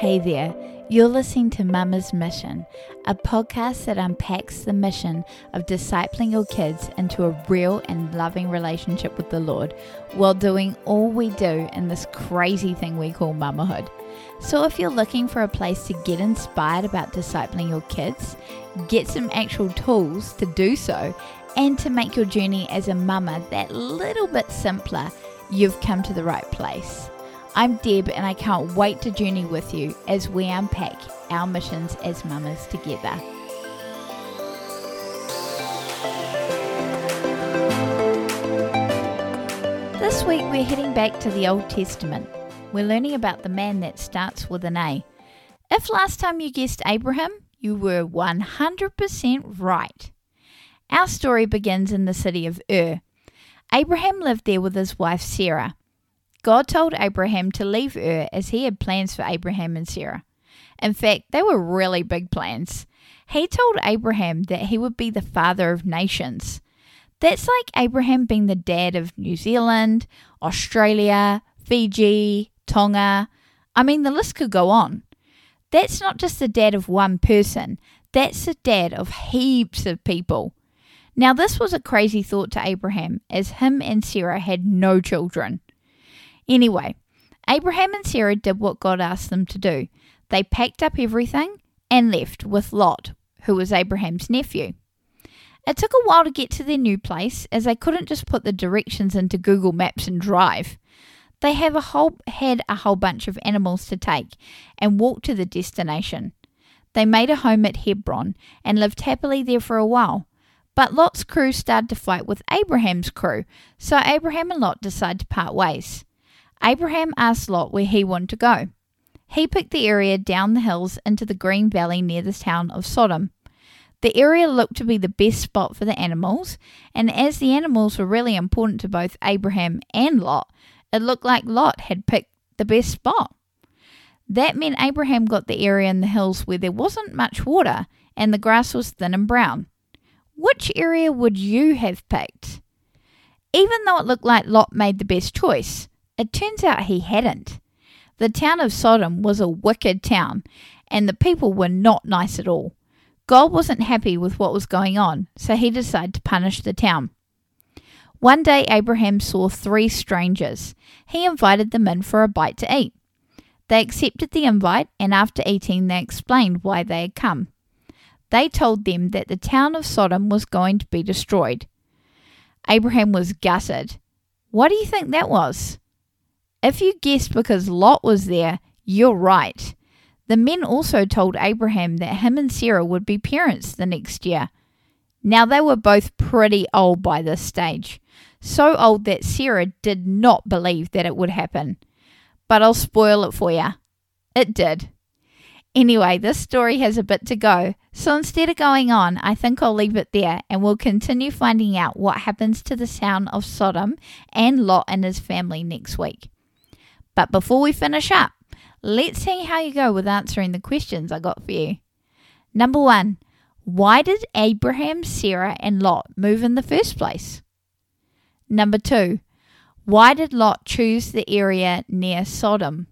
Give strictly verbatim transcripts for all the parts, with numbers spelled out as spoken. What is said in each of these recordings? Hey there, you're listening to Mama's Mission, a podcast that unpacks the mission of discipling your kids into a real and loving relationship with the Lord while doing all we do in this crazy thing we call mamahood. So if you're looking for a place to get inspired about discipling your kids, get some actual tools to do so, and to make your journey as a mama that little bit simpler, you've come to the right place. I'm Deb and I can't wait to journey with you as we unpack our missions as mamas together. This week we're heading back to the Old Testament. We're learning about the man that starts with an A. If last time you guessed Abraham, you were one hundred percent right. Our story begins in the city of Ur. Abraham lived there with his wife Sarah. God told Abraham to leave Ur as he had plans for Abraham and Sarah. In fact, they were really big plans. He told Abraham that he would be the father of nations. That's like Abraham being the dad of New Zealand, Australia, Fiji, Tonga. I mean, the list could go on. That's not just the dad of one person. That's the dad of heaps of people. Now, this was a crazy thought to Abraham, as him and Sarah had no children. Anyway, Abraham and Sarah did what God asked them to do. They packed up everything and left with Lot, who was Abraham's nephew. It took a while to get to their new place, as they couldn't just put the directions into Google Maps and drive. They have a whole, had a whole bunch of animals to take and walk to the destination. They made a home at Hebron and lived happily there for a while. But Lot's crew started to fight with Abraham's crew, so Abraham and Lot decided to part ways. Abraham asked Lot where he wanted to go. He picked the area down the hills into the green valley near the town of Sodom. The area looked to be the best spot for the animals, and as the animals were really important to both Abraham and Lot, it looked like Lot had picked the best spot. That meant Abraham got the area in the hills where there wasn't much water and the grass was thin and brown. Which area would you have picked? Even though it looked like Lot made the best choice, it turns out he hadn't. The town of Sodom was a wicked town, and the people were not nice at all. God wasn't happy with what was going on, so he decided to punish the town. One day Abraham saw three strangers. He invited them in for a bite to eat. They accepted the invite, and after eating they explained why they had come. They told them that the town of Sodom was going to be destroyed. Abraham was gutted. What do you think that was? If you guessed because Lot was there, you're right. The men also told Abraham that him and Sarah would be parents the next year. Now they were both pretty old by this stage, so old that Sarah did not believe that it would happen. But I'll spoil it for you. It did. Anyway, this story has a bit to go, so instead of going on, I think I'll leave it there and we'll continue finding out what happens to the town of Sodom and Lot and his family next week. But before we finish up, let's see how you go with answering the questions I got for you. Number one, why did Abraham, Sarah, and Lot move in the first place? Number two, why did Lot choose the area near Sodom?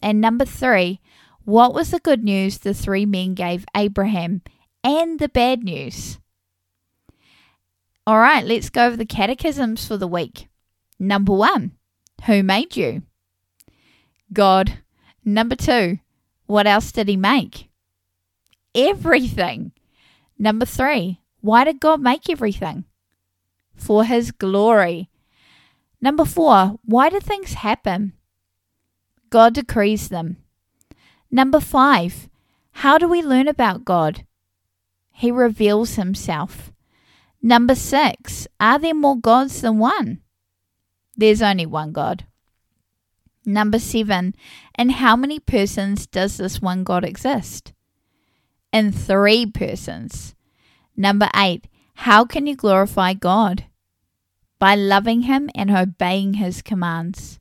And number three, what was the good news the three men gave Abraham and the bad news? All right, let's go over the catechisms for the week. Number one, who made you? God. Number two, what else did he make? Everything. Number three, why did God make everything? For his glory. Number four, why do things happen? God decrees them. Number five, how do we learn about God? He reveals himself. Number six, are there more gods than one? There's only one God. Number seven, in how many persons does this one God exist? In three persons. Number eight, how can you glorify God? By loving him and obeying his commands.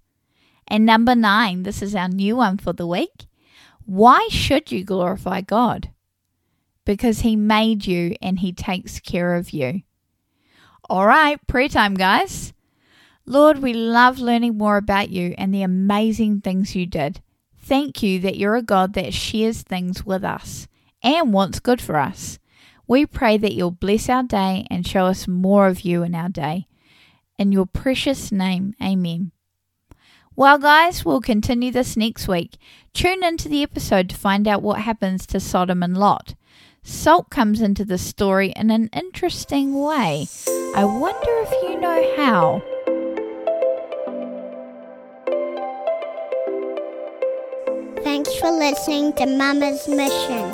And number nine, this is our new one for the week. Why should you glorify God? Because he made you and he takes care of you. All right, prayer time, guys. Lord, we love learning more about you and the amazing things you did. Thank you that you're a God that shares things with us and wants good for us. We pray that you'll bless our day and show us more of you in our day. In your precious name, amen. Well, guys, we'll continue this next week. Tune into the episode to find out what happens to Sodom and Lot. Salt comes into the story in an interesting way. I wonder if you know how. Thanks for listening to Mama's Mission.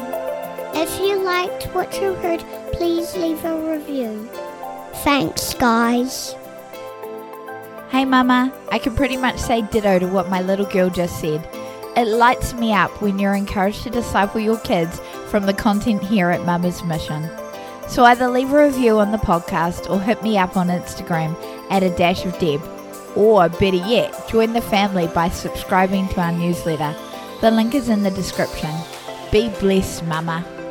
If you liked what you heard, please leave a review. Thanks, guys. Hey Mama, I can pretty much say ditto to what my little girl just said. It lights me up when you're encouraged to disciple your kids from the content here at Mama's Mission. So either leave a review on the podcast or hit me up on Instagram at a dash of Deb. Or better yet, join the family by subscribing to our newsletter. The link is in the description. Be blessed, Mama.